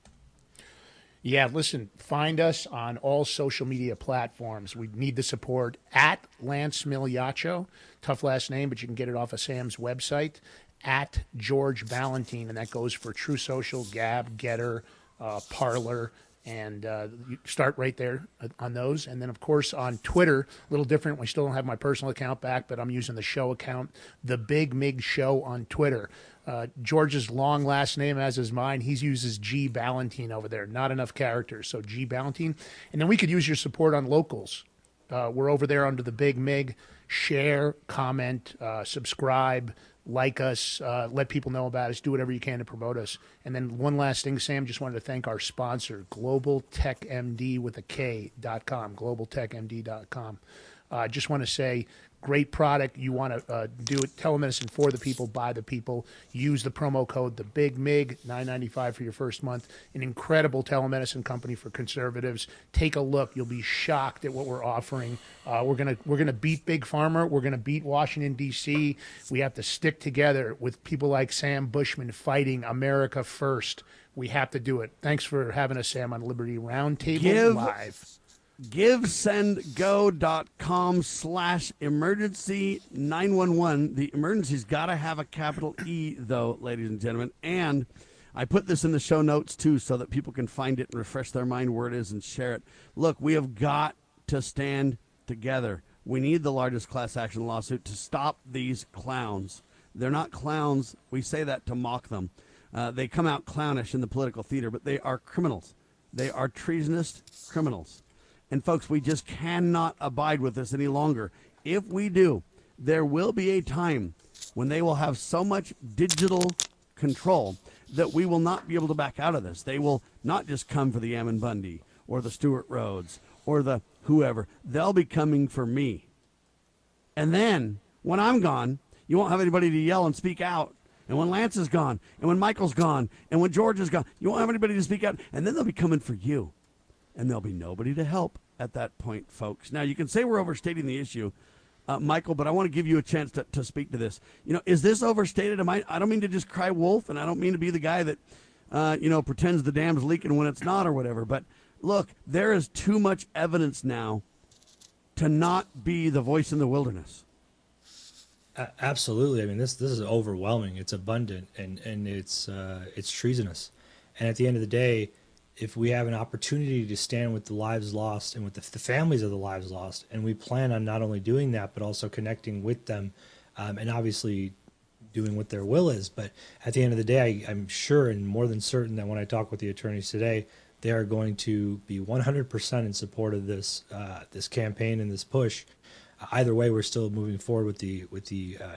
Yeah, listen, find us on all social media platforms. We need the support at Lance Migliaccio. Tough last name, but you can get it off of Sam's website. At George Balentine, and that goes for True Social, Gab, Getter, Parler. And you start right there on those. And then, of course, on Twitter, a little different. We still don't have my personal account back, but I'm using the show account, The Big Mig Show on Twitter. George's long last name, as is mine, he uses G. Balentine over there. Not enough characters, so G. Balentine. And then we could use your support on Locals. We're over there under The Big Mig. Share, comment, subscribe, like us, let people know about us, do whatever you can to promote us. And then one last thing, Sam, just wanted to thank our sponsor, globaltechmd.com, globaltechmd.com. Just want to say, great product. You want to do it, telemedicine for the people, by the people. Use the promo code TheBigMig, $9.95 for your first month. An incredible telemedicine company for conservatives. Take a look. You'll be shocked at what we're offering. We're gonna beat Big Pharma. We're gonna beat Washington D.C. We have to stick together with people like Sam Bushman fighting America first. We have to do it. Thanks for having us, Sam, on Liberty Roundtable Live. GiveSendGo.com/emergency 911. The emergency's got to have a capital E, though, ladies and gentlemen. And I put this in the show notes, too, so that people can find it and refresh their mind where it is and share it. Look, we have got to stand together. We need the largest class action lawsuit to stop these clowns. They're not clowns. We say that to mock them. They come out clownish in the political theater, but they are criminals. They are treasonous criminals. And, folks, we just cannot abide with this any longer. If we do, there will be a time when they will have so much digital control that we will not be able to back out of this. They will not just come for the Ammon Bundy or the Stuart Rhodes or the whoever. They'll be coming for me. And then when I'm gone, you won't have anybody to yell and speak out. And when Lance is gone, and when Michael's gone, and when George is gone, you won't have anybody to speak out. And then they'll be coming for you. And there'll be nobody to help at that point, folks. Now, you can say we're overstating the issue, Michael, but I want to give you a chance to speak to this. You know, is this overstated? I don't mean to just cry wolf, and I don't mean to be the guy that, pretends the dam's leaking when it's not or whatever. But, look, there is too much evidence now to not be the voice in the wilderness. Absolutely. I mean, this is overwhelming. It's abundant, and it's treasonous. And at the end of the day, if we have an opportunity to stand with the lives lost and with the families of the lives lost, and we plan on not only doing that, but also connecting with them and obviously doing what their will is. But at the end of the day, I'm sure and more than certain that when I talk with the attorneys today, they are going to be 100% in support of this this campaign and this push. Either way, we're still moving forward with the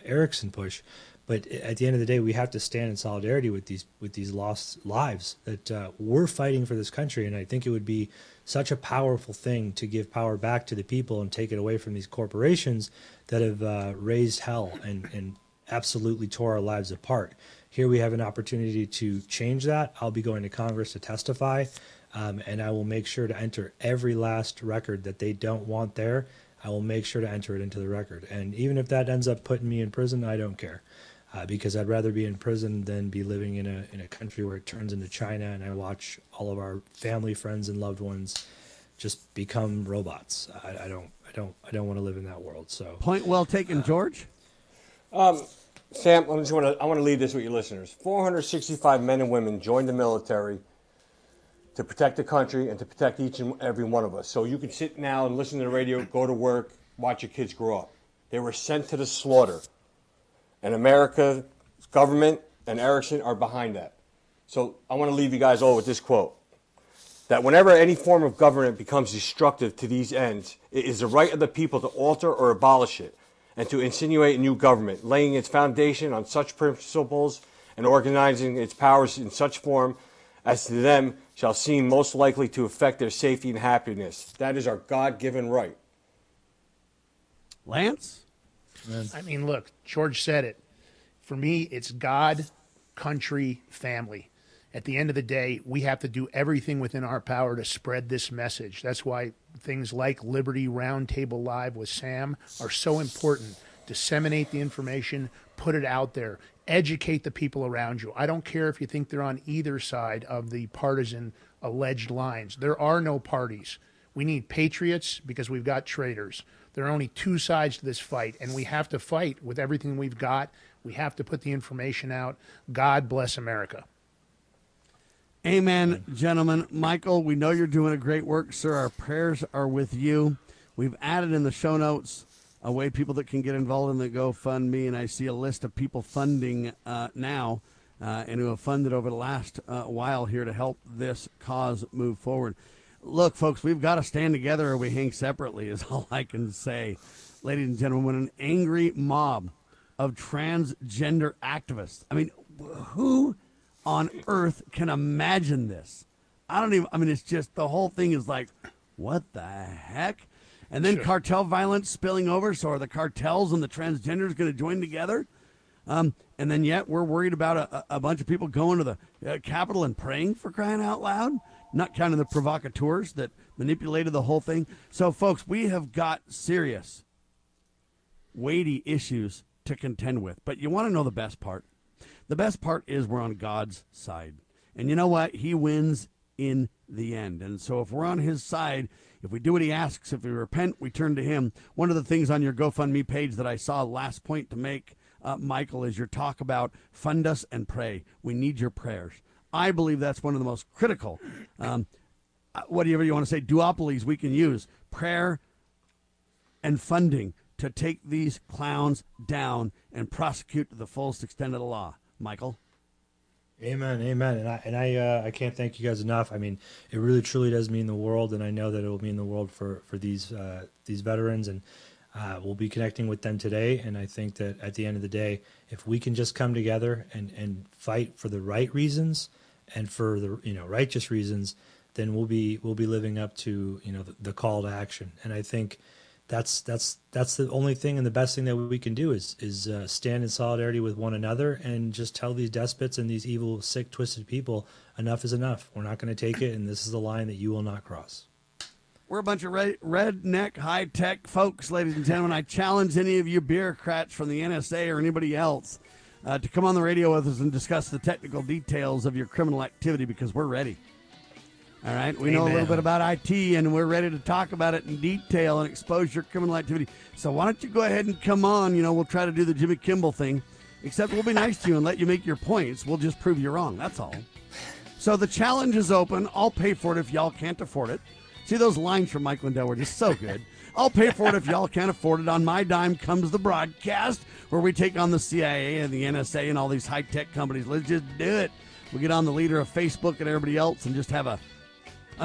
Ericsson push. But at the end of the day, we have to stand in solidarity with these lost lives that we're fighting for this country. And I think it would be such a powerful thing to give power back to the people and take it away from these corporations that have raised hell and absolutely tore our lives apart. Here we have an opportunity to change that. I'll be going to Congress to testify. and I will make sure to enter every last record that they don't want there. I will make sure to enter it into the record. And even if that ends up putting me in prison, I don't care, because I'd rather be in prison than be living in a country where it turns into China and I watch all of our family, friends, and loved ones just become robots. I don't want to live in that world. So point well taken, George. Sam, I want to leave this with your listeners. 465 men and women joined the military to protect the country and to protect each and every one of us. So you can sit now and listen to the radio, go to work, watch your kids grow up. They were sent to the slaughter. And America's government and Ericsson are behind that. So I want to leave you guys all with this quote, that whenever any form of government becomes destructive to these ends, it is the right of the people to alter or abolish it and to insinuate a new government, laying its foundation on such principles and organizing its powers in such form as to them shall seem most likely to affect their safety and happiness. That is our God-given right. Lance? I mean, look, George said it. For me, it's God, country, family. At the end of the day, we have to do everything within our power to spread this message. That's why things like Liberty Roundtable Live with Sam are so important. Disseminate the information, put it out there, educate the people around you. I don't care if you think they're on either side of the partisan alleged lines. There are no parties. We need patriots because we've got traitors. There are only two sides to this fight, and we have to fight with everything we've got. We have to put the information out. God bless America. Amen, gentlemen. Michael, we know you're doing a great work, sir. Our prayers are with you. We've added in the show notes a way people that can get involved in the GoFundMe, and I see a list of people funding now and who have funded over the last while here to help this cause move forward. Look, folks, we've got to stand together or we hang separately is all I can say. Ladies and gentlemen, when an angry mob of transgender activists, I mean, who on earth can imagine this? I mean, it's just the whole thing is like, what the heck? And then cartel violence spilling over. So are the cartels and the transgenders going to join together? And then yet we're worried about a bunch of people going to the Capitol and praying, for crying out loud. Not counting the provocateurs that manipulated the whole thing. So, folks, we have got serious, weighty issues to contend with. But you want to know the best part? The best part is we're on God's side. And you know what? He wins in the end. And so if we're on his side, if we do what he asks, if we repent, we turn to him. One of the things on your GoFundMe page that I saw last point to make, Michael, is your talk about fund us and pray. We need your prayers. I believe that's one of the most critical, whatever you want to say, duopolies we can use, prayer and funding to take these clowns down and prosecute to the fullest extent of the law. Michael? Amen, amen. And I can't thank you guys enough. I mean, it really, truly does mean the world, and I know that it will mean the world for these veterans, and we'll be connecting with them today. And I think that at the end of the day, if we can just come together and fight for the right reasons and for the righteous reasons, then we'll be living up to the call to action. And I think that's the only thing and the best thing that we can do is stand in solidarity with one another and just tell these despots and these evil, sick, twisted people, enough is enough. We're not going to take it, and this is the line that you will not cross. We're a bunch of redneck, high-tech folks, ladies and gentlemen. I challenge any of you bureaucrats from the NSA or anybody else to come on the radio with us and discuss the technical details of your criminal activity, because we're ready. All right? We know a little bit about IT, and we're ready to talk about it in detail and expose your criminal activity. So why don't you go ahead and come on? We'll try to do the Jimmy Kimmel thing, except we'll be nice to you and let you make your points. We'll just prove you wrong. That's all. So the challenge is open. I'll pay for it if y'all can't afford it. See, those lines from Michael and Dell were just so good. I'll pay for it if y'all can't afford it. On my dime comes the broadcast where we take on the CIA and the NSA and all these high-tech companies. Let's just do it. We'll get on the leader of Facebook and everybody else and just have an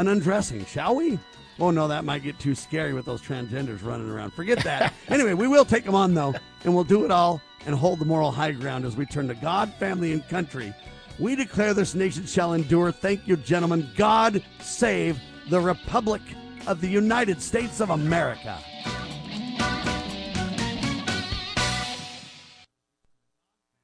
undressing, shall we? Oh, no, that might get too scary with those transgenders running around. Forget that. Anyway, we will take them on, though, and we'll do it all and hold the moral high ground as we turn to God, family, and country. We declare this nation shall endure. Thank you, gentlemen. God save the Republic of the United States of America.